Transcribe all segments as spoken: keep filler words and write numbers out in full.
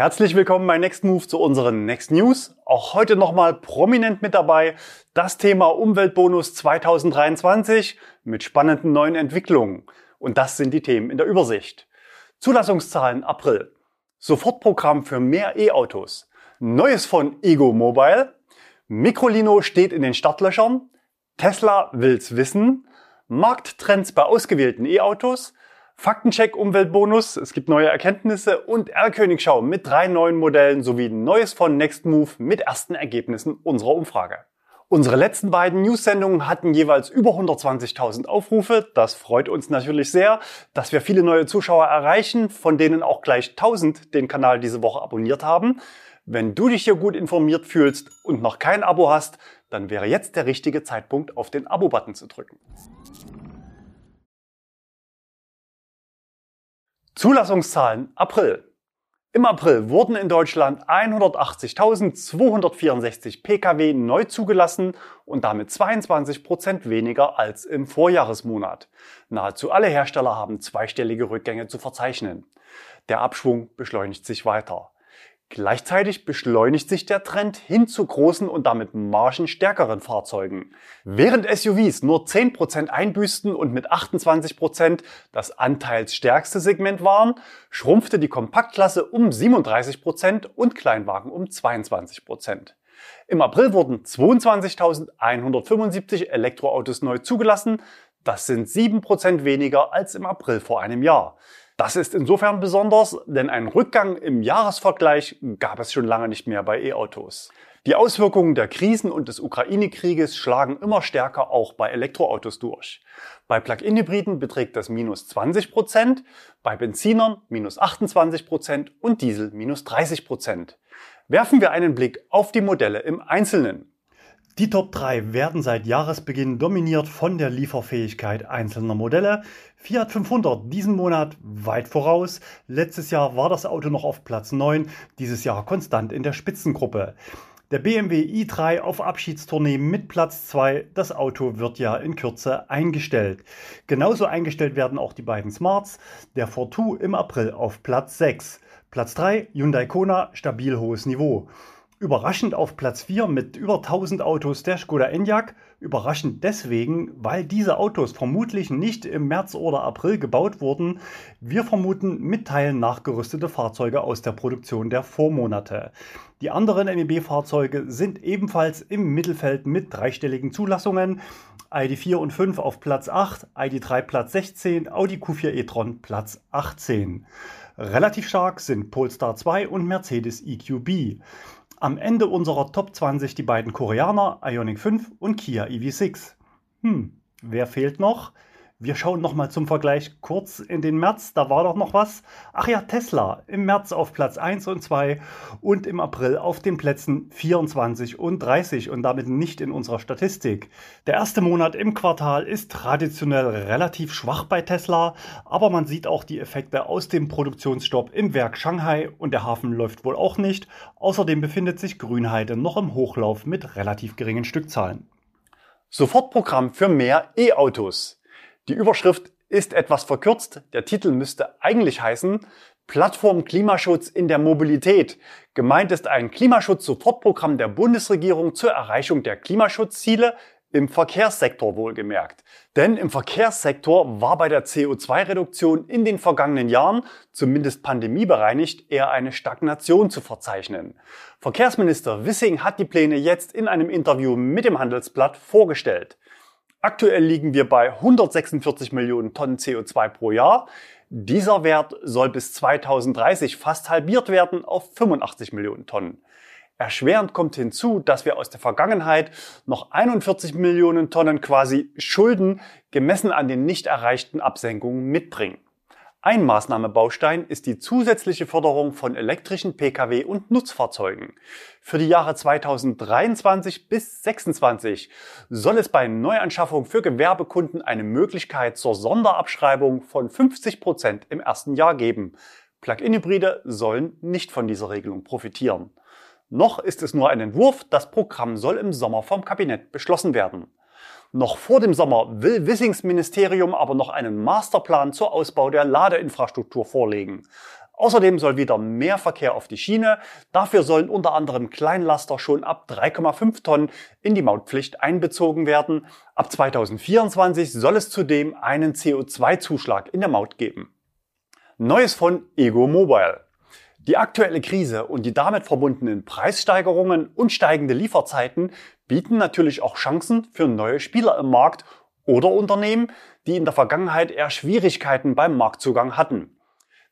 Herzlich willkommen bei NextMove zu unseren Next News. Auch heute nochmal prominent mit dabei das Thema Umweltbonus zweitausenddreiundzwanzig mit spannenden neuen Entwicklungen. Und das sind die Themen in der Übersicht. Zulassungszahlen April. Sofortprogramm für mehr E-Autos. Neues von e.GO Mobile. Microlino steht in den Startlöchern. Tesla will's wissen. Markttrends bei ausgewählten E-Autos. Faktencheck Umweltbonus, es gibt neue Erkenntnisse und R-Königschau mit drei neuen Modellen sowie Neues von NextMove mit ersten Ergebnissen unserer Umfrage. Unsere letzten beiden News-Sendungen hatten jeweils über hundertzwanzigtausend Aufrufe. Das freut uns natürlich sehr, dass wir viele neue Zuschauer erreichen, von denen auch gleich tausend den Kanal diese Woche abonniert haben. Wenn du dich hier gut informiert fühlst und noch kein Abo hast, dann wäre jetzt der richtige Zeitpunkt, auf den Abo-Button zu drücken. Zulassungszahlen April. Im April wurden in Deutschland hundertachtzigtausendzweihundertvierundsechzig Pkw neu zugelassen und damit zweiundzwanzig Prozent weniger als im Vorjahresmonat. Nahezu alle Hersteller haben zweistellige Rückgänge zu verzeichnen. Der Abschwung beschleunigt sich weiter. Gleichzeitig beschleunigt sich der Trend hin zu großen und damit margenstärkeren Fahrzeugen. Während S U Vs nur zehn Prozent einbüßten und mit achtundzwanzig Prozent das anteilsstärkste Segment waren, schrumpfte die Kompaktklasse um siebenunddreißig Prozent und Kleinwagen um zweiundzwanzig Prozent. Im April wurden zweiundzwanzigtausendeinhundertfünfundsiebzig Elektroautos neu zugelassen. Das sind sieben Prozent weniger als im April vor einem Jahr. Das ist insofern besonders, denn einen Rückgang im Jahresvergleich gab es schon lange nicht mehr bei E-Autos. Die Auswirkungen der Krisen und des Ukraine-Krieges schlagen immer stärker auch bei Elektroautos durch. Bei Plug-in-Hybriden beträgt das minus zwanzig Prozent, bei Benzinern minus achtundzwanzig Prozent und Diesel minus dreißig Prozent. Werfen wir einen Blick auf die Modelle im Einzelnen. Die Top drei werden seit Jahresbeginn dominiert von der Lieferfähigkeit einzelner Modelle. Fiat fünfhundert diesen Monat weit voraus. Letztes Jahr war das Auto noch auf Platz neun, dieses Jahr konstant in der Spitzengruppe. Der B M W i drei auf Abschiedstournee mit Platz zwei. Das Auto wird ja in Kürze eingestellt. Genauso eingestellt werden auch die beiden Smarts. Der Fortwo im April auf Platz sechs. Platz drei Hyundai Kona, stabil hohes Niveau. Überraschend auf Platz vier mit über tausend Autos der Škoda Enyaq. Überraschend deswegen, weil diese Autos vermutlich nicht im März oder April gebaut wurden. Wir vermuten mit Teilen nachgerüstete Fahrzeuge aus der Produktion der Vormonate. Die anderen M E B-Fahrzeuge sind ebenfalls im Mittelfeld mit dreistelligen Zulassungen. I D vier und fünf auf Platz acht, I D drei Platz sechzehn, Audi Q vier e-tron Platz achtzehn. Relativ stark sind Polestar zwei und Mercedes E Q B. Am Ende unserer Top zwanzig die beiden Koreaner, Ioniq fünf und Kia E V sechs. Hm, wer fehlt noch? Wir schauen nochmal zum Vergleich kurz in den März, da war doch noch was. Ach ja, Tesla im März auf Platz eins und zwei und im April auf den Plätzen vierundzwanzig und dreißig und damit nicht in unserer Statistik. Der erste Monat im Quartal ist traditionell relativ schwach bei Tesla, aber man sieht auch die Effekte aus dem Produktionsstopp im Werk Shanghai und der Hafen läuft wohl auch nicht. Außerdem befindet sich Grünheide noch im Hochlauf mit relativ geringen Stückzahlen. Sofortprogramm für mehr E-Autos. Die Überschrift ist etwas verkürzt, der Titel müsste eigentlich heißen Plattform Klimaschutz in der Mobilität. Gemeint ist ein Klimaschutz-Sofortprogramm der Bundesregierung zur Erreichung der Klimaschutzziele im Verkehrssektor wohlgemerkt. Denn im Verkehrssektor war bei der C O zwei Reduktion in den vergangenen Jahren, zumindest pandemiebereinigt, eher eine Stagnation zu verzeichnen. Verkehrsminister Wissing hat die Pläne jetzt in einem Interview mit dem Handelsblatt vorgestellt. Aktuell liegen wir bei hundertsechsundvierzig Millionen Tonnen C O zwei pro Jahr. Dieser Wert soll bis zweitausenddreißig fast halbiert werden auf fünfundachtzig Millionen Tonnen. Erschwerend kommt hinzu, dass wir aus der Vergangenheit noch einundvierzig Millionen Tonnen quasi Schulden gemessen an den nicht erreichten Absenkungen mitbringen. Ein Maßnahmebaustein ist die zusätzliche Förderung von elektrischen Pkw und Nutzfahrzeugen. Für die Jahre zweitausenddreiundzwanzig bis sechsundzwanzig soll es bei Neuanschaffung für Gewerbekunden eine Möglichkeit zur Sonderabschreibung von fünfzig Prozent im ersten Jahr geben. Plug-in-Hybride sollen nicht von dieser Regelung profitieren. Noch ist es nur ein Entwurf, das Programm soll im Sommer vom Kabinett beschlossen werden. Noch vor dem Sommer will Wissings Ministerium aber noch einen Masterplan zur Ausbau der Ladeinfrastruktur vorlegen. Außerdem soll wieder mehr Verkehr auf die Schiene. Dafür sollen unter anderem Kleinlaster schon ab drei Komma fünf Tonnen in die Mautpflicht einbezogen werden. Ab zweitausendvierundzwanzig soll es zudem einen C O zwei Zuschlag in der Maut geben. Neues von e.GO Mobile. Die aktuelle Krise und die damit verbundenen Preissteigerungen und steigende Lieferzeiten bieten natürlich auch Chancen für neue Spieler im Markt oder Unternehmen, die in der Vergangenheit eher Schwierigkeiten beim Marktzugang hatten.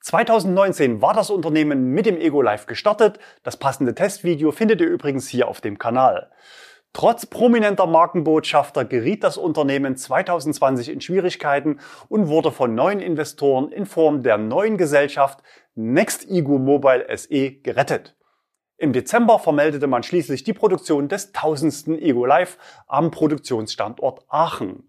zweitausendneunzehn war das Unternehmen mit dem e.GO Life gestartet. Das passende Testvideo findet ihr übrigens hier auf dem Kanal. Trotz prominenter Markenbotschafter geriet das Unternehmen zweitausendzwanzig in Schwierigkeiten und wurde von neuen Investoren in Form der neuen Gesellschaft Next.e.GO Mobile S E gerettet. Im Dezember vermeldete man schließlich die Produktion des tausendsten e.GO Life am Produktionsstandort Aachen.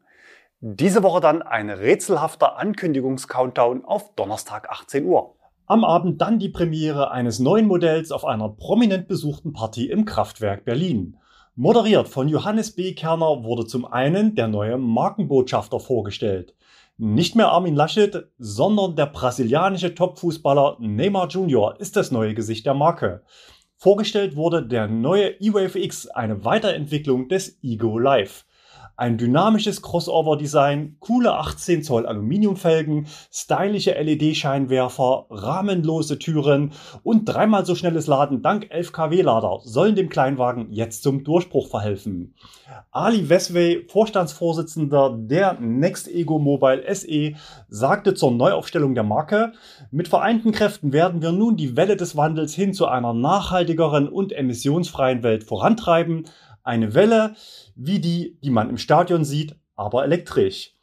Diese Woche dann ein rätselhafter Ankündigungs-Countdown auf Donnerstag achtzehn Uhr. Am Abend dann die Premiere eines neuen Modells auf einer prominent besuchten Party im Kraftwerk Berlin. Moderiert von Johannes B. Kerner wurde zum einen der neue Markenbotschafter vorgestellt. Nicht mehr Armin Laschet, sondern der brasilianische Topfußballer Neymar Junior ist das neue Gesicht der Marke. Vorgestellt wurde der neue e.Wave X, eine Weiterentwicklung des e.GO Life. Ein dynamisches Crossover-Design, coole achtzehn Zoll Aluminiumfelgen, stylische L E D-Scheinwerfer, rahmenlose Türen und dreimal so schnelles Laden dank elf Kilowatt-Lader sollen dem Kleinwagen jetzt zum Durchbruch verhelfen. Ali Vezvaei, Vorstandsvorsitzender der Next.e.GO Mobile S E, sagte zur Neuaufstellung der Marke: Mit vereinten Kräften werden wir nun die Welle des Wandels hin zu einer nachhaltigeren und emissionsfreien Welt vorantreiben. Eine Welle wie die, die man im Stadion sieht, aber elektrisch.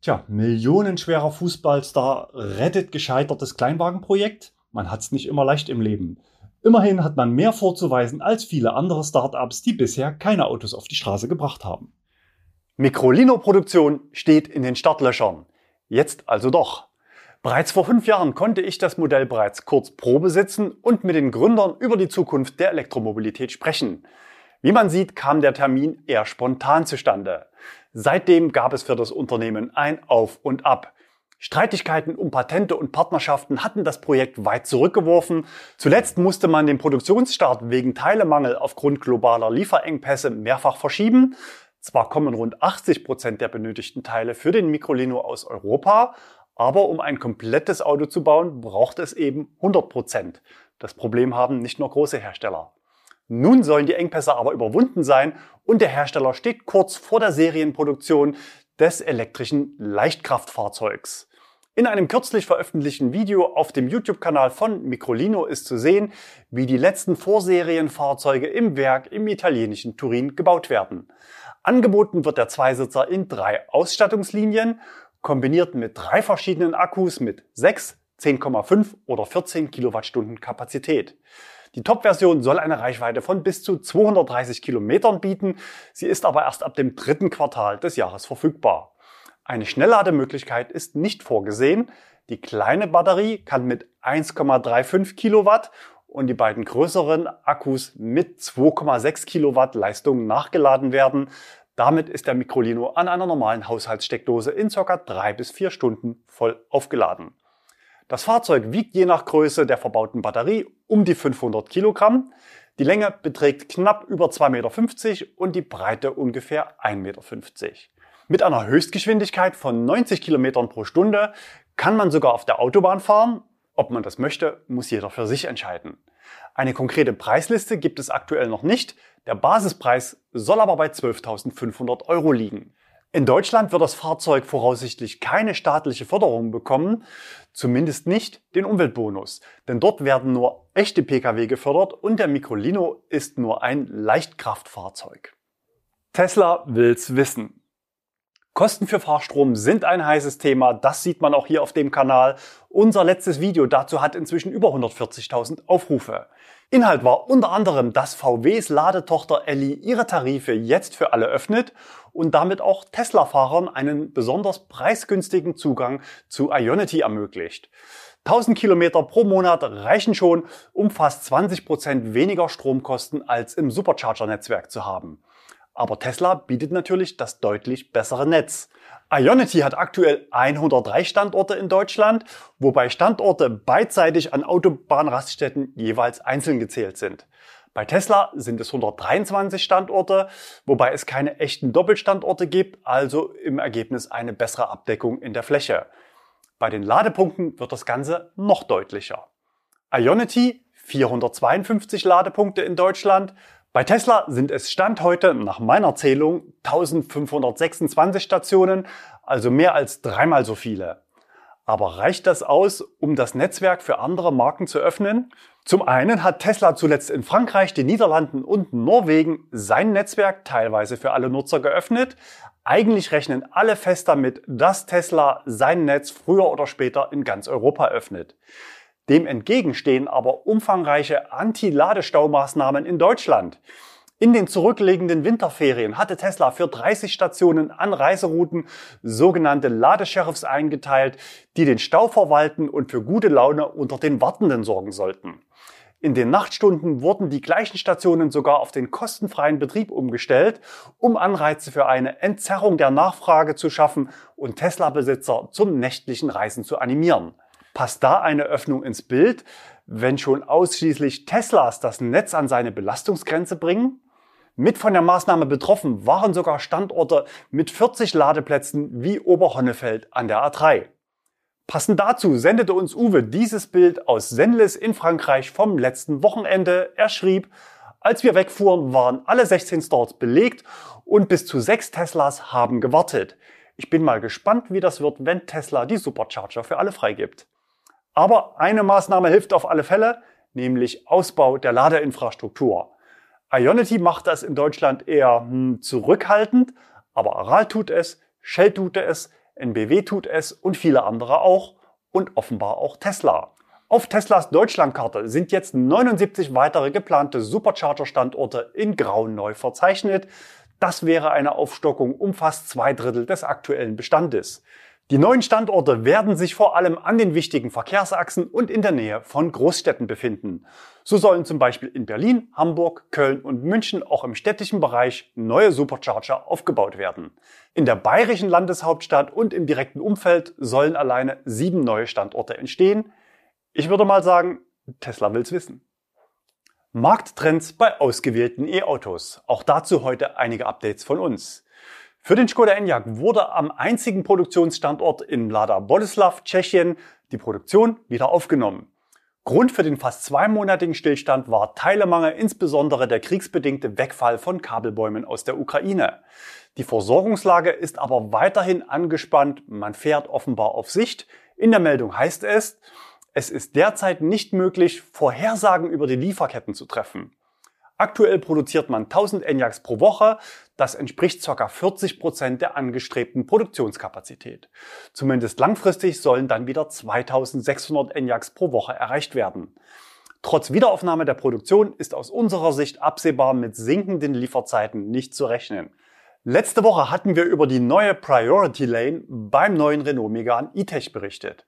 Tja, millionenschwerer Fußballstar rettet gescheitertes Kleinwagenprojekt? Man hat's nicht immer leicht im Leben. Immerhin hat man mehr vorzuweisen als viele andere Startups, die bisher keine Autos auf die Straße gebracht haben. Microlino-Produktion steht in den Startlöchern. Jetzt also doch. Bereits vor fünf Jahren konnte ich das Modell bereits kurz probesitzen und mit den Gründern über die Zukunft der Elektromobilität sprechen. Wie man sieht, kam der Termin eher spontan zustande. Seitdem gab es für das Unternehmen ein Auf und Ab. Streitigkeiten um Patente und Partnerschaften hatten das Projekt weit zurückgeworfen. Zuletzt musste man den Produktionsstart wegen Teilemangel aufgrund globaler Lieferengpässe mehrfach verschieben. Zwar kommen rund achtzig Prozent der benötigten Teile für den Microlino aus Europa, aber um ein komplettes Auto zu bauen, braucht es eben hundert Prozent. Das Problem haben nicht nur große Hersteller. Nun sollen die Engpässe aber überwunden sein und der Hersteller steht kurz vor der Serienproduktion des elektrischen Leichtkraftfahrzeugs. In einem kürzlich veröffentlichten Video auf dem YouTube-Kanal von Microlino ist zu sehen, wie die letzten Vorserienfahrzeuge im Werk im italienischen Turin gebaut werden. Angeboten wird der Zweisitzer in drei Ausstattungslinien, kombiniert mit drei verschiedenen Akkus mit sechs, zehn Komma fünf oder vierzehn Kilowattstunden Kapazität. Die Top-Version soll eine Reichweite von bis zu zweihundertdreißig Kilometern bieten. Sie ist aber erst ab dem dritten Quartal des Jahres verfügbar. Eine Schnelllademöglichkeit ist nicht vorgesehen. Die kleine Batterie kann mit eins Komma fünfunddreißig Kilowatt und die beiden größeren Akkus mit zwei Komma sechs Kilowatt Leistung nachgeladen werden. Damit ist der Microlino an einer normalen Haushaltssteckdose in ca. drei bis vier Stunden voll aufgeladen. Das Fahrzeug wiegt je nach Größe der verbauten Batterie um die fünfhundert Kilogramm. Die Länge beträgt knapp über zwei Komma fünfzig Meter und die Breite ungefähr ein Komma fünfzig Meter. Mit einer Höchstgeschwindigkeit von neunzig Kilometern pro Stunde kann man sogar auf der Autobahn fahren. Ob man das möchte, muss jeder für sich entscheiden. Eine konkrete Preisliste gibt es aktuell noch nicht. Der Basispreis soll aber bei zwölftausendfünfhundert Euro liegen. In Deutschland wird das Fahrzeug voraussichtlich keine staatliche Förderung bekommen, zumindest nicht den Umweltbonus. Denn dort werden nur echte Pkw gefördert und der Microlino ist nur ein Leichtkraftfahrzeug. Tesla will's wissen. Kosten für Fahrstrom sind ein heißes Thema, das sieht man auch hier auf dem Kanal. Unser letztes Video dazu hat inzwischen über hundertvierzigtausend Aufrufe. Inhalt war unter anderem, dass V Ws Ladetochter Elli ihre Tarife jetzt für alle öffnet und damit auch Tesla-Fahrern einen besonders preisgünstigen Zugang zu Ionity ermöglicht. tausend Kilometer pro Monat reichen schon, um fast zwanzig Prozent weniger Stromkosten als im Supercharger-Netzwerk zu haben. Aber Tesla bietet natürlich das deutlich bessere Netz. Ionity hat aktuell hundertdrei Standorte in Deutschland, wobei Standorte beidseitig an Autobahnraststätten jeweils einzeln gezählt sind. Bei Tesla sind es hundertdreiundzwanzig Standorte, wobei es keine echten Doppelstandorte gibt, also im Ergebnis eine bessere Abdeckung in der Fläche. Bei den Ladepunkten wird das Ganze noch deutlicher. Ionity vierhundertzweiundfünfzig Ladepunkte in Deutschland. Bei Tesla sind es Stand heute nach meiner Zählung eintausendfünfhundertsechsundzwanzig Stationen, also mehr als dreimal so viele. Aber reicht das aus, um das Netzwerk für andere Marken zu öffnen? Zum einen hat Tesla zuletzt in Frankreich, den Niederlanden und Norwegen sein Netzwerk teilweise für alle Nutzer geöffnet. Eigentlich rechnen alle fest damit, dass Tesla sein Netz früher oder später in ganz Europa öffnet. Dem entgegenstehen aber umfangreiche Anti-Ladestaumaßnahmen in Deutschland. In den zurückliegenden Winterferien hatte Tesla für dreißig Stationen an Reiserouten sogenannte Ladesheriffs eingeteilt, die den Stau verwalten und für gute Laune unter den Wartenden sorgen sollten. In den Nachtstunden wurden die gleichen Stationen sogar auf den kostenfreien Betrieb umgestellt, um Anreize für eine Entzerrung der Nachfrage zu schaffen und Tesla-Besitzer zum nächtlichen Reisen zu animieren. Passt da eine Öffnung ins Bild, wenn schon ausschließlich Teslas das Netz an seine Belastungsgrenze bringen? Mit von der Maßnahme betroffen waren sogar Standorte mit vierzig Ladeplätzen wie Oberhonnefeld an der A drei. Passend dazu sendete uns Uwe dieses Bild aus Senlis in Frankreich vom letzten Wochenende. Er schrieb, als wir wegfuhren, waren alle sechzehn Stalls belegt und bis zu sechs Teslas haben gewartet. Ich bin mal gespannt, wie das wird, wenn Tesla die Supercharger für alle freigibt. Aber eine Maßnahme hilft auf alle Fälle, nämlich Ausbau der Ladeinfrastruktur. Ionity macht das in Deutschland eher hm, zurückhaltend, aber Aral tut es, Shell tut es, N B W tut es und viele andere auch und offenbar auch Tesla. Auf Teslas Deutschlandkarte sind jetzt neunundsiebzig weitere geplante Supercharger-Standorte in Grau neu verzeichnet. Das wäre eine Aufstockung um fast zwei Drittel des aktuellen Bestandes. Die neuen Standorte werden sich vor allem an den wichtigen Verkehrsachsen und in der Nähe von Großstädten befinden. So sollen zum Beispiel in Berlin, Hamburg, Köln und München auch im städtischen Bereich neue Supercharger aufgebaut werden. In der bayerischen Landeshauptstadt und im direkten Umfeld sollen alleine sieben neue Standorte entstehen. Ich würde mal sagen, Tesla will's wissen. Markttrends bei ausgewählten E-Autos. Auch dazu heute einige Updates von uns. Für den Škoda Enyaq wurde am einzigen Produktionsstandort in Mladá Boleslav, Tschechien, die Produktion wieder aufgenommen. Grund für den fast zweimonatigen Stillstand war Teilemangel, insbesondere der kriegsbedingte Wegfall von Kabelbäumen aus der Ukraine. Die Versorgungslage ist aber weiterhin angespannt, man fährt offenbar auf Sicht. In der Meldung heißt es, es ist derzeit nicht möglich, Vorhersagen über die Lieferketten zu treffen. Aktuell produziert man tausend Enyaqs pro Woche, das entspricht ca. vierzig Prozent der angestrebten Produktionskapazität. Zumindest langfristig sollen dann wieder zweitausendsechshundert Enyaqs pro Woche erreicht werden. Trotz Wiederaufnahme der Produktion ist aus unserer Sicht absehbar mit sinkenden Lieferzeiten nicht zu rechnen. Letzte Woche hatten wir über die neue Priority Lane beim neuen Renault Megane e-Tech berichtet.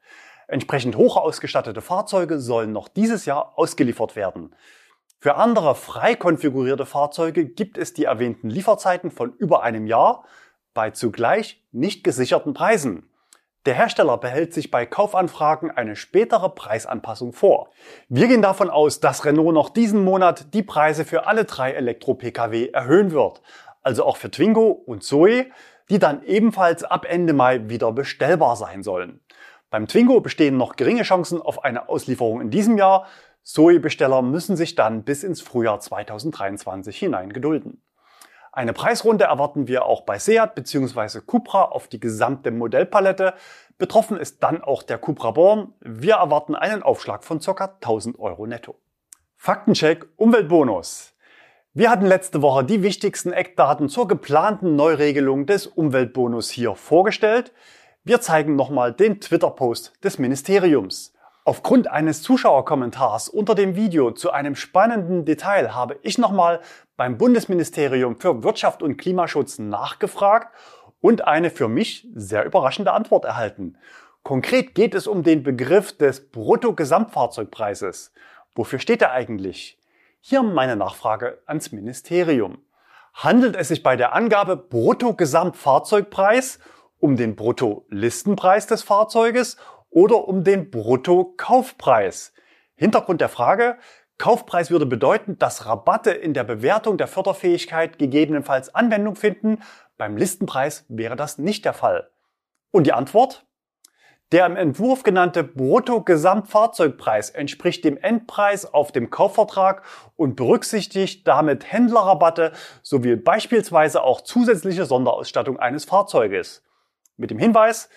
Entsprechend hoch ausgestattete Fahrzeuge sollen noch dieses Jahr ausgeliefert werden. Für andere frei konfigurierte Fahrzeuge gibt es die erwähnten Lieferzeiten von über einem Jahr bei zugleich nicht gesicherten Preisen. Der Hersteller behält sich bei Kaufanfragen eine spätere Preisanpassung vor. Wir gehen davon aus, dass Renault noch diesen Monat die Preise für alle drei Elektro-P K W erhöhen wird, also auch für Twingo und Zoe, die dann ebenfalls ab Ende Mai wieder bestellbar sein sollen. Beim Twingo bestehen noch geringe Chancen auf eine Auslieferung in diesem Jahr. Zoe-Besteller müssen sich dann bis ins Frühjahr zweitausenddreiundzwanzig hinein gedulden. Eine Preisrunde erwarten wir auch bei Seat bzw. Cupra auf die gesamte Modellpalette. Betroffen ist dann auch der Cupra Born. Wir erwarten einen Aufschlag von ca. tausend Euro netto. Faktencheck Umweltbonus. Wir hatten letzte Woche die wichtigsten Eckdaten zur geplanten Neuregelung des Umweltbonus hier vorgestellt. Wir zeigen nochmal den Twitter-Post des Ministeriums. Aufgrund eines Zuschauerkommentars unter dem Video zu einem spannenden Detail habe ich nochmal beim Bundesministerium für Wirtschaft und Klimaschutz nachgefragt und eine für mich sehr überraschende Antwort erhalten. Konkret geht es um den Begriff des Bruttogesamtfahrzeugpreises. Wofür steht er eigentlich? Hier meine Nachfrage ans Ministerium. handelt es sich bei der Angabe Brutto-Gesamtfahrzeugpreis um den Brutto-Listenpreis des Fahrzeuges oder um den Brutto-Kaufpreis. Hintergrund der Frage: Kaufpreis würde bedeuten, dass Rabatte in der Bewertung der Förderfähigkeit gegebenenfalls Anwendung finden. Beim Listenpreis wäre das nicht der Fall. Und die Antwort? Der im Entwurf genannte Brutto-Gesamtfahrzeugpreis entspricht dem Endpreis auf dem Kaufvertrag und berücksichtigt damit Händlerrabatte sowie beispielsweise auch zusätzliche Sonderausstattung eines Fahrzeuges. Mit dem Hinweis: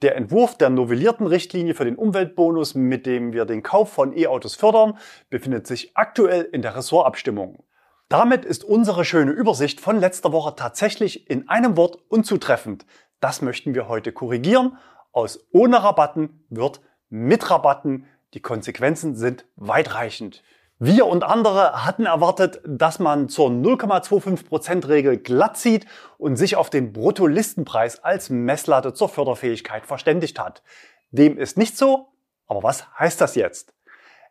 Der Entwurf der novellierten Richtlinie für den Umweltbonus, mit dem wir den Kauf von E-Autos fördern, befindet sich aktuell in der Ressortabstimmung. Damit ist unsere schöne Übersicht von letzter Woche tatsächlich in einem Wort unzutreffend. Das möchten wir heute korrigieren. Aus ohne Rabatten wird mit Rabatten. Die Konsequenzen sind weitreichend. Wir und andere hatten erwartet, dass man zur null Komma fünfundzwanzig Prozent Regel glatt zieht und sich auf den Bruttolistenpreis als Messlatte zur Förderfähigkeit verständigt hat. Dem ist nicht so, aber was heißt das jetzt?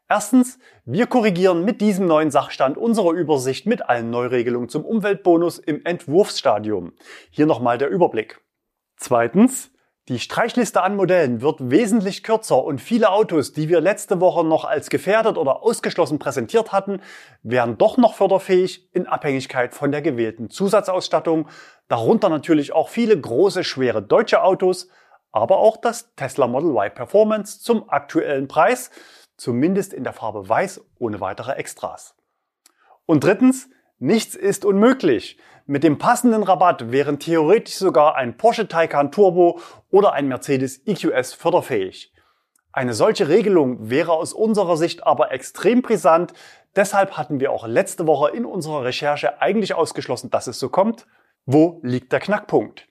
Erstens, wir korrigieren mit diesem neuen Sachstand unsere Übersicht mit allen Neuregelungen zum Umweltbonus im Entwurfsstadium. Hier nochmal der Überblick. Zweitens, die Streichliste an Modellen wird wesentlich kürzer und viele Autos, die wir letzte Woche noch als gefährdet oder ausgeschlossen präsentiert hatten, wären doch noch förderfähig in Abhängigkeit von der gewählten Zusatzausstattung, darunter natürlich auch viele große, schwere deutsche Autos, aber auch das Tesla Model Y Performance zum aktuellen Preis, zumindest in der Farbe Weiß ohne weitere Extras. Und drittens, nichts ist unmöglich. Mit dem passenden Rabatt wären theoretisch sogar ein Porsche Taycan Turbo oder ein Mercedes E Q S förderfähig. Eine solche Regelung wäre aus unserer Sicht aber extrem brisant. Deshalb hatten wir auch letzte Woche in unserer Recherche eigentlich ausgeschlossen, dass es so kommt. Wo liegt der Knackpunkt?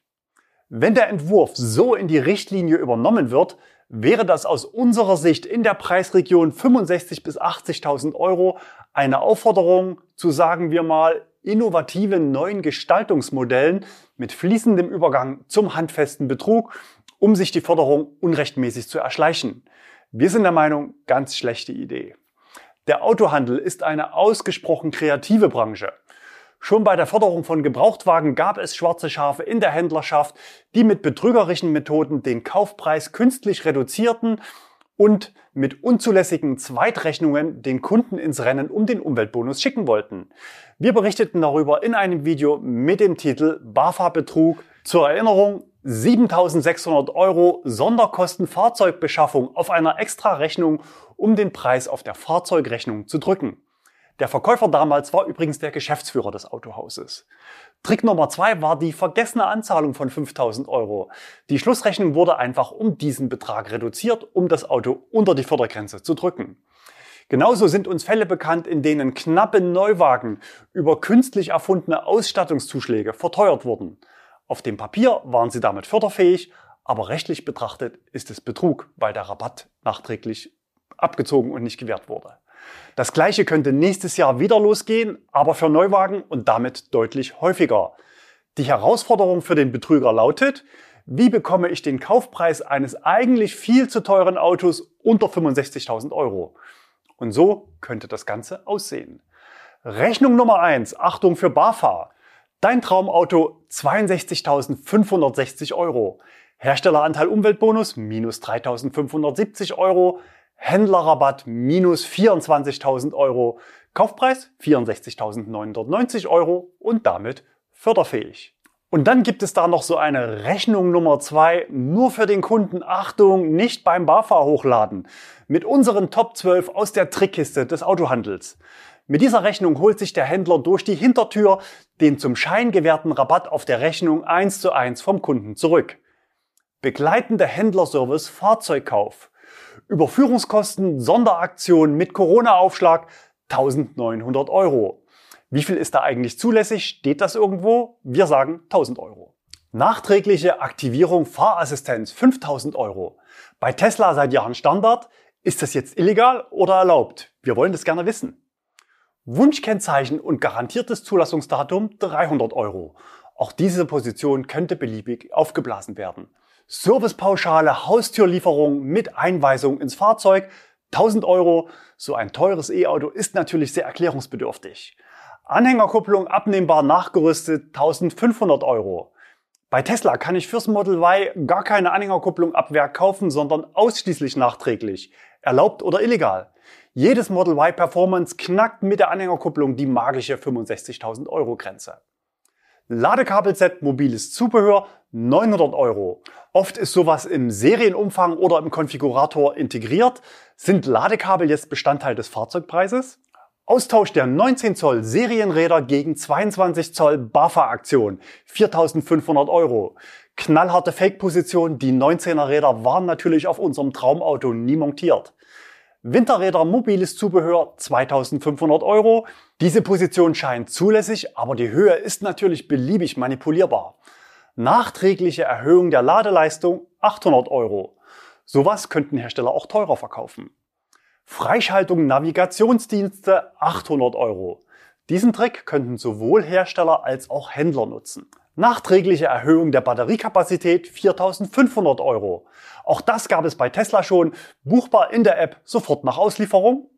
Wenn der Entwurf so in die Richtlinie übernommen wird, wäre das aus unserer Sicht in der Preisregion fünfundsechzigtausend bis achtzigtausend Euro eine Aufforderung zu, sagen wir mal, innovativen neuen Gestaltungsmodellen mit fließendem Übergang zum handfesten Betrug, um sich die Förderung unrechtmäßig zu erschleichen. Wir sind der Meinung, ganz schlechte Idee. Der Autohandel ist eine ausgesprochen kreative Branche. Schon bei der Förderung von Gebrauchtwagen gab es schwarze Schafe in der Händlerschaft, die mit betrügerischen Methoden den Kaufpreis künstlich reduzierten und mit unzulässigen Zweitrechnungen den Kunden ins Rennen um den Umweltbonus schicken wollten. Wir berichteten darüber in einem Video mit dem Titel BAFA-Betrug. Zur Erinnerung: siebentausendsechshundert Euro Sonderkosten Fahrzeugbeschaffung auf einer Extra-Rechnung, um den Preis auf der Fahrzeugrechnung zu drücken. Der Verkäufer damals war übrigens der Geschäftsführer des Autohauses. Trick Nummer zwei war die vergessene Anzahlung von fünftausend Euro. Die Schlussrechnung wurde einfach um diesen Betrag reduziert, um das Auto unter die Fördergrenze zu drücken. Genauso sind uns Fälle bekannt, in denen knappe Neuwagen über künstlich erfundene Ausstattungszuschläge verteuert wurden. Auf dem Papier waren sie damit förderfähig, aber rechtlich betrachtet ist es Betrug, weil der Rabatt nachträglich abgezogen und nicht gewährt wurde. Das Gleiche könnte nächstes Jahr wieder losgehen, aber für Neuwagen und damit deutlich häufiger. Die Herausforderung für den Betrüger lautet: Wie bekomme ich den Kaufpreis eines eigentlich viel zu teuren Autos unter fünfundsechzigtausend Euro? Und so könnte das Ganze aussehen. Rechnung Nummer eins, Achtung für BAFA. Dein Traumauto zweiundsechzigtausendfünfhundertsechzig Euro. Herstelleranteil Umweltbonus minus dreitausendfünfhundertsiebzig Euro. Händlerrabatt minus vierundzwanzigtausend Euro, Kaufpreis vierundsechzigtausendneunhundertneunzig Euro und damit förderfähig. Und dann gibt es da noch so eine Rechnung Nummer zwei, nur für den Kunden, Achtung, nicht beim BAFA hochladen, mit unseren Top zwölf aus der Trickkiste des Autohandels. Mit dieser Rechnung holt sich der Händler durch die Hintertür den zum Schein gewährten Rabatt auf der Rechnung eins zu eins vom Kunden zurück. Begleitender Händlerservice Fahrzeugkauf. Überführungskosten, Sonderaktion mit Corona-Aufschlag eintausendneunhundert Euro. Wie viel ist da eigentlich zulässig? Steht das irgendwo? Wir sagen eintausend Euro. Nachträgliche Aktivierung Fahrassistenz fünftausend Euro. Bei Tesla seit Jahren Standard. Ist das jetzt illegal oder erlaubt? Wir wollen das gerne wissen. Wunschkennzeichen und garantiertes Zulassungsdatum dreihundert Euro. Auch diese Position könnte beliebig aufgeblasen werden. Servicepauschale Haustürlieferung mit Einweisung ins Fahrzeug eintausend Euro, So ein teures E-Auto ist natürlich sehr erklärungsbedürftig. Anhängerkupplung abnehmbar nachgerüstet, eintausendfünfhundert Euro. Bei Tesla kann ich fürs Model Y gar keine Anhängerkupplung ab Werk kaufen, sondern ausschließlich nachträglich. Erlaubt oder illegal. Jedes Model Y Performance knackt mit der Anhängerkupplung die magische fünfundsechzigtausend Euro Grenze. Ladekabelset, mobiles Zubehör, neunhundert Euro. Oft ist sowas im Serienumfang oder im Konfigurator integriert. Sind Ladekabel jetzt Bestandteil des Fahrzeugpreises? Austausch der neunzehn Zoll Serienräder gegen zweiundzwanzig Zoll BAFA-Aktion, viertausendfünfhundert Euro. Knallharte Fake-Position, die neunzehner Räder waren natürlich auf unserem Traumauto nie montiert. Winterräder, mobiles Zubehör, zweitausendfünfhundert Euro. Diese Position scheint zulässig, aber die Höhe ist natürlich beliebig manipulierbar. Nachträgliche Erhöhung der Ladeleistung, achthundert Euro. Sowas könnten Hersteller auch teurer verkaufen. Freischaltung Navigationsdienste achthundert Euro. Diesen Trick könnten sowohl Hersteller als auch Händler nutzen. Nachträgliche Erhöhung der Batteriekapazität viertausendfünfhundert Euro. Auch das gab es bei Tesla schon, buchbar in der App sofort nach Auslieferung.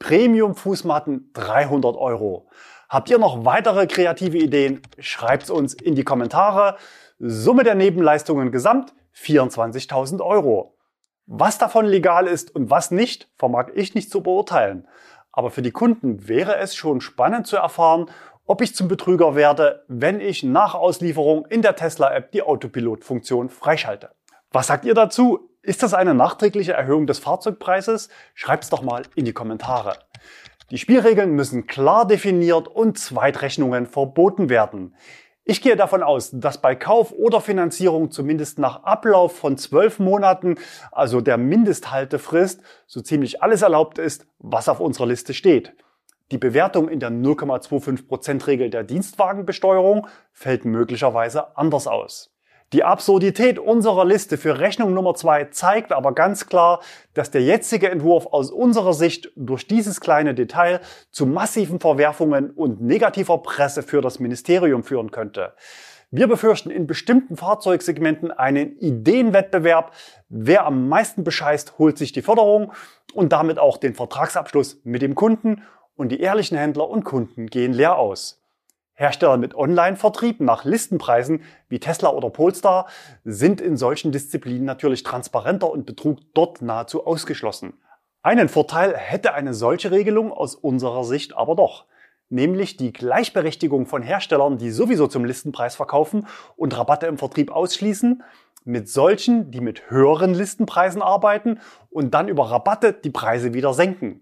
Premium-Fußmatten dreihundert Euro. Habt ihr noch weitere kreative Ideen? Schreibt's uns in die Kommentare. Summe der Nebenleistungen gesamt vierundzwanzigtausend Euro. Was davon legal ist und was nicht, vermag ich nicht zu beurteilen. Aber für die Kunden wäre es schon spannend zu erfahren, ob ich zum Betrüger werde, wenn ich nach Auslieferung in der Tesla-App die Autopilot-Funktion freischalte. Was sagt ihr dazu? Ist das eine nachträgliche Erhöhung des Fahrzeugpreises? Schreibt's doch mal in die Kommentare. Die Spielregeln müssen klar definiert und Zweitrechnungen verboten werden. Ich gehe davon aus, dass bei Kauf oder Finanzierung zumindest nach Ablauf von zwölf Monaten, also der Mindesthaltefrist, so ziemlich alles erlaubt ist, was auf unserer Liste steht. Die Bewertung in der null Komma fünfundzwanzig Prozent Regel der Dienstwagenbesteuerung fällt möglicherweise anders aus. Die Absurdität unserer Liste für Rechnung Nummer zwei zeigt aber ganz klar, dass der jetzige Entwurf aus unserer Sicht durch dieses kleine Detail zu massiven Verwerfungen und negativer Presse für das Ministerium führen könnte. Wir befürchten in bestimmten Fahrzeugsegmenten einen Ideenwettbewerb. Wer am meisten bescheißt, holt sich die Förderung und damit auch den Vertragsabschluss mit dem Kunden, und die ehrlichen Händler und Kunden gehen leer aus. Hersteller mit Online-Vertrieb nach Listenpreisen wie Tesla oder Polestar sind in solchen Disziplinen natürlich transparenter und Betrug dort nahezu ausgeschlossen. Einen Vorteil hätte eine solche Regelung aus unserer Sicht aber doch, nämlich die Gleichberechtigung von Herstellern, die sowieso zum Listenpreis verkaufen und Rabatte im Vertrieb ausschließen, mit solchen, die mit höheren Listenpreisen arbeiten und dann über Rabatte die Preise wieder senken.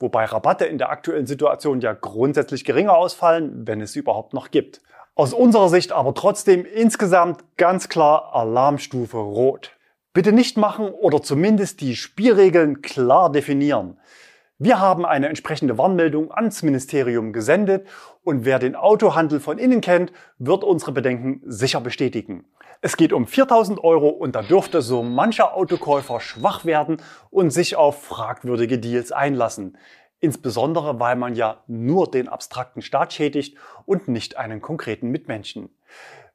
Wobei Rabatte in der aktuellen Situation ja grundsätzlich geringer ausfallen, wenn es sie überhaupt noch gibt. Aus unserer Sicht aber trotzdem insgesamt ganz klar Alarmstufe Rot. Bitte nicht machen oder zumindest die Spielregeln klar definieren. Wir haben eine entsprechende Warnmeldung ans Ministerium gesendet und wer den Autohandel von innen kennt, wird unsere Bedenken sicher bestätigen. Es geht um viertausend Euro und da dürfte so mancher Autokäufer schwach werden und sich auf fragwürdige Deals einlassen. Insbesondere, weil man ja nur den abstrakten Staat schädigt und nicht einen konkreten Mitmenschen.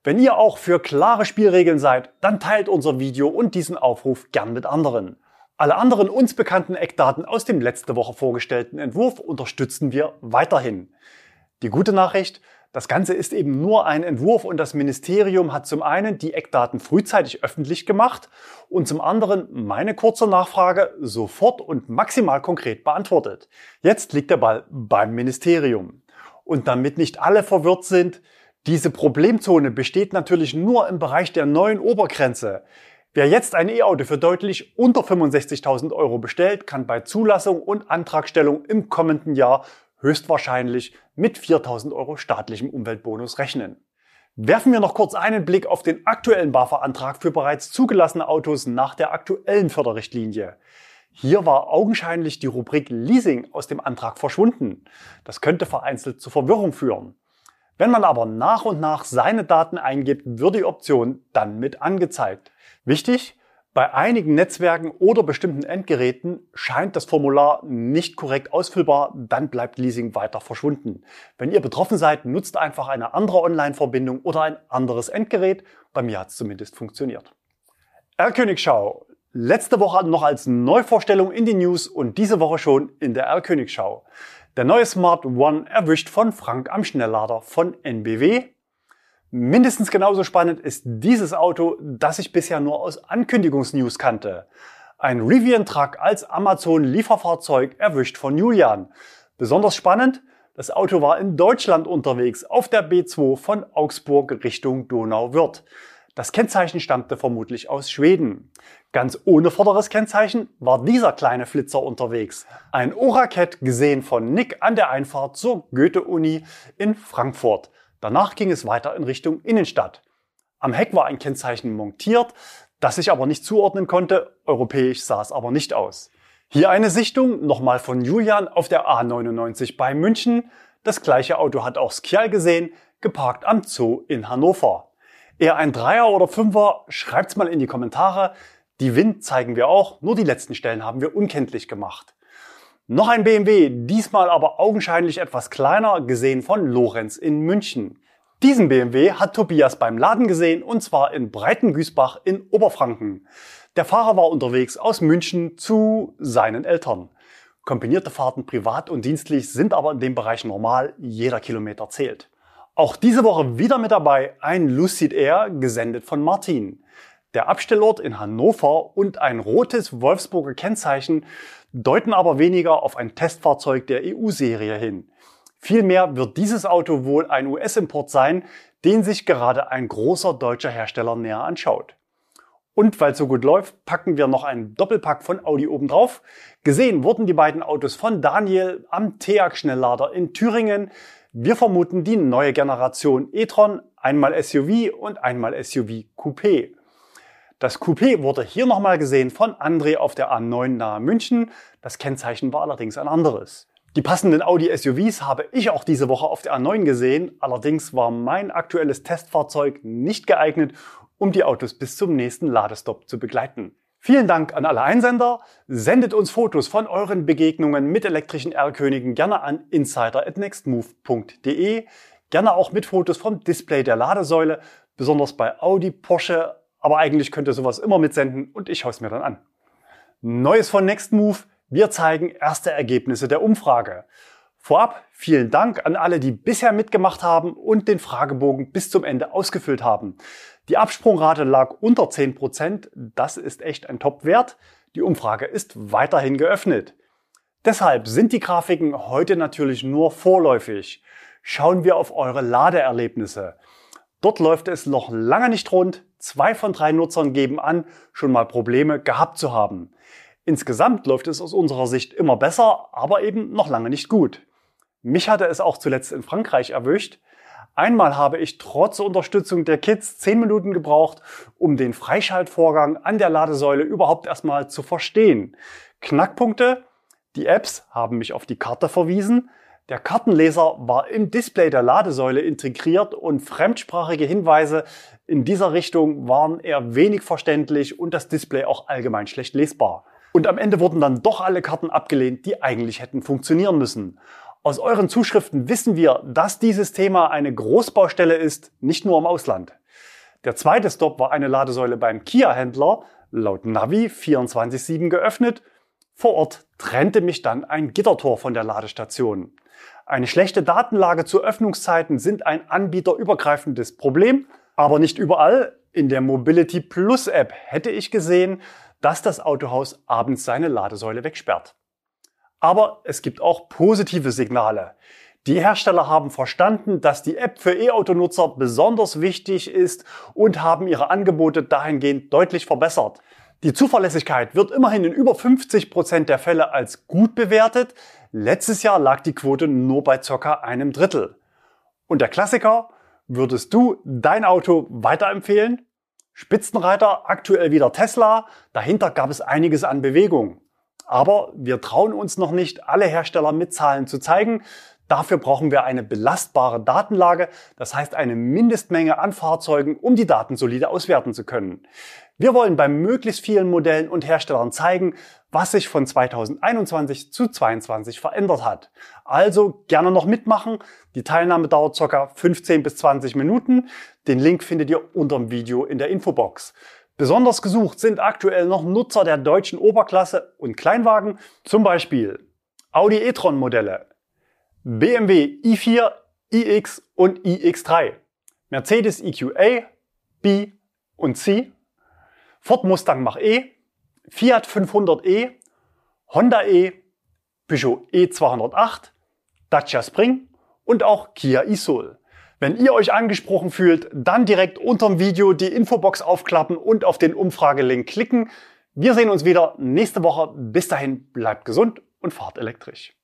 Wenn ihr auch für klare Spielregeln seid, dann teilt unser Video und diesen Aufruf gern mit anderen. Alle anderen uns bekannten Eckdaten aus dem letzte Woche vorgestellten Entwurf unterstützen wir weiterhin. Die gute Nachricht: Das Ganze ist eben nur ein Entwurf und das Ministerium hat zum einen die Eckdaten frühzeitig öffentlich gemacht und zum anderen meine kurze Nachfrage sofort und maximal konkret beantwortet. Jetzt liegt der Ball beim Ministerium. Und damit nicht alle verwirrt sind, diese Problemzone besteht natürlich nur im Bereich der neuen Obergrenze. Wer jetzt ein E-Auto für deutlich unter fünfundsechzigtausend Euro bestellt, kann bei Zulassung und Antragstellung im kommenden Jahr höchstwahrscheinlich mit viertausend Euro staatlichem Umweltbonus rechnen. Werfen wir noch kurz einen Blick auf den aktuellen BAFA-Antrag für bereits zugelassene Autos nach der aktuellen Förderrichtlinie. Hier war augenscheinlich die Rubrik Leasing aus dem Antrag verschwunden. Das könnte vereinzelt zu Verwirrung führen. Wenn man aber nach und nach seine Daten eingibt, wird die Option dann mit angezeigt. Wichtig: Bei einigen Netzwerken oder bestimmten Endgeräten scheint das Formular nicht korrekt ausfüllbar, dann bleibt Leasing weiter verschwunden. Wenn ihr betroffen seid, nutzt einfach eine andere Online-Verbindung oder ein anderes Endgerät. Bei mir hat es zumindest funktioniert. R-Königschau. Letzte Woche noch als Neuvorstellung in die News und diese Woche schon in der R-Königsschau. Der neue Smart One erwischt von Frank am Schnelllader von N B W. Mindestens genauso spannend ist dieses Auto, das ich bisher nur aus Ankündigungsnews kannte. Ein Rivian-Truck als Amazon-Lieferfahrzeug erwischt von Julian. Besonders spannend, das Auto war in Deutschland unterwegs, auf der B zwei von Augsburg Richtung Donauwörth. Das Kennzeichen stammte vermutlich aus Schweden. Ganz ohne vorderes Kennzeichen war dieser kleine Flitzer unterwegs. Ein Oraket gesehen von Nick an der Einfahrt zur Goethe-Uni in Frankfurt. Danach ging es weiter in Richtung Innenstadt. Am Heck war ein Kennzeichen montiert, das ich aber nicht zuordnen konnte, europäisch sah es aber nicht aus. Hier eine Sichtung, nochmal von Julian auf der A neunundneunzig bei München. Das gleiche Auto hat auch Skial gesehen, geparkt am Zoo in Hannover. Eher ein Dreier oder Fünfer, schreibt's mal in die Kommentare. Die Wind zeigen wir auch, nur die letzten Stellen haben wir unkenntlich gemacht. Noch ein B M W, diesmal aber augenscheinlich etwas kleiner, gesehen von Lorenz in München. Diesen B M W hat Tobias beim Laden gesehen, und zwar in Breitengüßbach in Oberfranken. Der Fahrer war unterwegs aus München zu seinen Eltern. Kombinierte Fahrten privat und dienstlich sind aber in dem Bereich normal, jeder Kilometer zählt. Auch diese Woche wieder mit dabei ein Lucid Air, gesendet von Martin. Der Abstellort in Hannover und ein rotes Wolfsburger Kennzeichen deuten aber weniger auf ein Testfahrzeug der E U-Serie hin. Vielmehr wird dieses Auto wohl ein U S-Import sein, den sich gerade ein großer deutscher Hersteller näher anschaut. Und weil es so gut läuft, packen wir noch einen Doppelpack von Audi obendrauf. Gesehen wurden die beiden Autos von Daniel am T E A G-Schnelllader in Thüringen. Wir vermuten die neue Generation e-tron, einmal S U V und einmal S U V Coupé. Das Coupé wurde hier nochmal gesehen von André auf der A neun nahe München. Das Kennzeichen war allerdings ein anderes. Die passenden Audi S U Vs habe ich auch diese Woche auf der A neun gesehen. Allerdings war mein aktuelles Testfahrzeug nicht geeignet, um die Autos bis zum nächsten Ladestopp zu begleiten. Vielen Dank an alle Einsender. Sendet uns Fotos von euren Begegnungen mit elektrischen R-Königen gerne an insider at nextmove punkt de. Gerne auch mit Fotos vom Display der Ladesäule, besonders bei Audi, Porsche. Aber eigentlich könnt ihr sowas immer mitsenden und ich schaue es mir dann an. Neues von NextMove. Wir zeigen erste Ergebnisse der Umfrage. Vorab vielen Dank an alle, die bisher mitgemacht haben und den Fragebogen bis zum Ende ausgefüllt haben. Die Absprungrate lag unter zehn Prozent. Das ist echt ein Top-Wert. Die Umfrage ist weiterhin geöffnet. Deshalb sind die Grafiken heute natürlich nur vorläufig. Schauen wir auf eure Ladeerlebnisse. Dort läuft es noch lange nicht rund. Zwei von drei Nutzern geben an, schon mal Probleme gehabt zu haben. Insgesamt läuft es aus unserer Sicht immer besser, aber eben noch lange nicht gut. Mich hatte es auch zuletzt in Frankreich erwischt. Einmal habe ich trotz Unterstützung der Kids zehn Minuten gebraucht, um den Freischaltvorgang an der Ladesäule überhaupt erstmal zu verstehen. Knackpunkte: Die Apps haben mich auf die Karte verwiesen. Der Kartenleser war im Display der Ladesäule integriert und fremdsprachige Hinweise in dieser Richtung waren eher wenig verständlich und das Display auch allgemein schlecht lesbar. Und am Ende wurden dann doch alle Karten abgelehnt, die eigentlich hätten funktionieren müssen. Aus euren Zuschriften wissen wir, dass dieses Thema eine Großbaustelle ist, nicht nur im Ausland. Der zweite Stop war eine Ladesäule beim Kia-Händler, laut Navi vierundzwanzig sieben geöffnet. Vor Ort trennte mich dann ein Gittertor von der Ladestation. Eine schlechte Datenlage zu Öffnungszeiten sind ein anbieterübergreifendes Problem, aber nicht überall. In der Mobility Plus App hätte ich gesehen, dass das Autohaus abends seine Ladesäule wegsperrt. Aber es gibt auch positive Signale. Die Hersteller haben verstanden, dass die App für E-Autonutzer besonders wichtig ist und haben ihre Angebote dahingehend deutlich verbessert. Die Zuverlässigkeit wird immerhin in über fünfzig Prozent der Fälle als gut bewertet. Letztes Jahr lag die Quote nur bei ca. einem Drittel. Und der Klassiker: Würdest du dein Auto weiterempfehlen? Spitzenreiter aktuell wieder Tesla, dahinter gab es einiges an Bewegung. Aber wir trauen uns noch nicht, alle Hersteller mit Zahlen zu zeigen. Dafür brauchen wir eine belastbare Datenlage, das heißt eine Mindestmenge an Fahrzeugen, um die Daten solide auswerten zu können. Wir wollen bei möglichst vielen Modellen und Herstellern zeigen, was sich von zweitausendeinundzwanzig zu zweitausendzweiundzwanzig verändert hat. Also gerne noch mitmachen. Die Teilnahme dauert ca. fünfzehn bis zwanzig Minuten. Den Link findet ihr unter dem Video in der Infobox. Besonders gesucht sind aktuell noch Nutzer der deutschen Oberklasse und Kleinwagen, zum Beispiel Audi e-tron-Modelle, B M W i vier, iX und iX drei, Mercedes E Q A, B und C, Ford Mustang Mach-E, Fiat fünfhundert e, Honda E, Peugeot e zweihundertacht, Dacia Spring und auch Kia e-Soul. Wenn ihr euch angesprochen fühlt, dann direkt unterm Video die Infobox aufklappen und auf den Umfragelink klicken. Wir sehen uns wieder nächste Woche. Bis dahin bleibt gesund und fahrt elektrisch.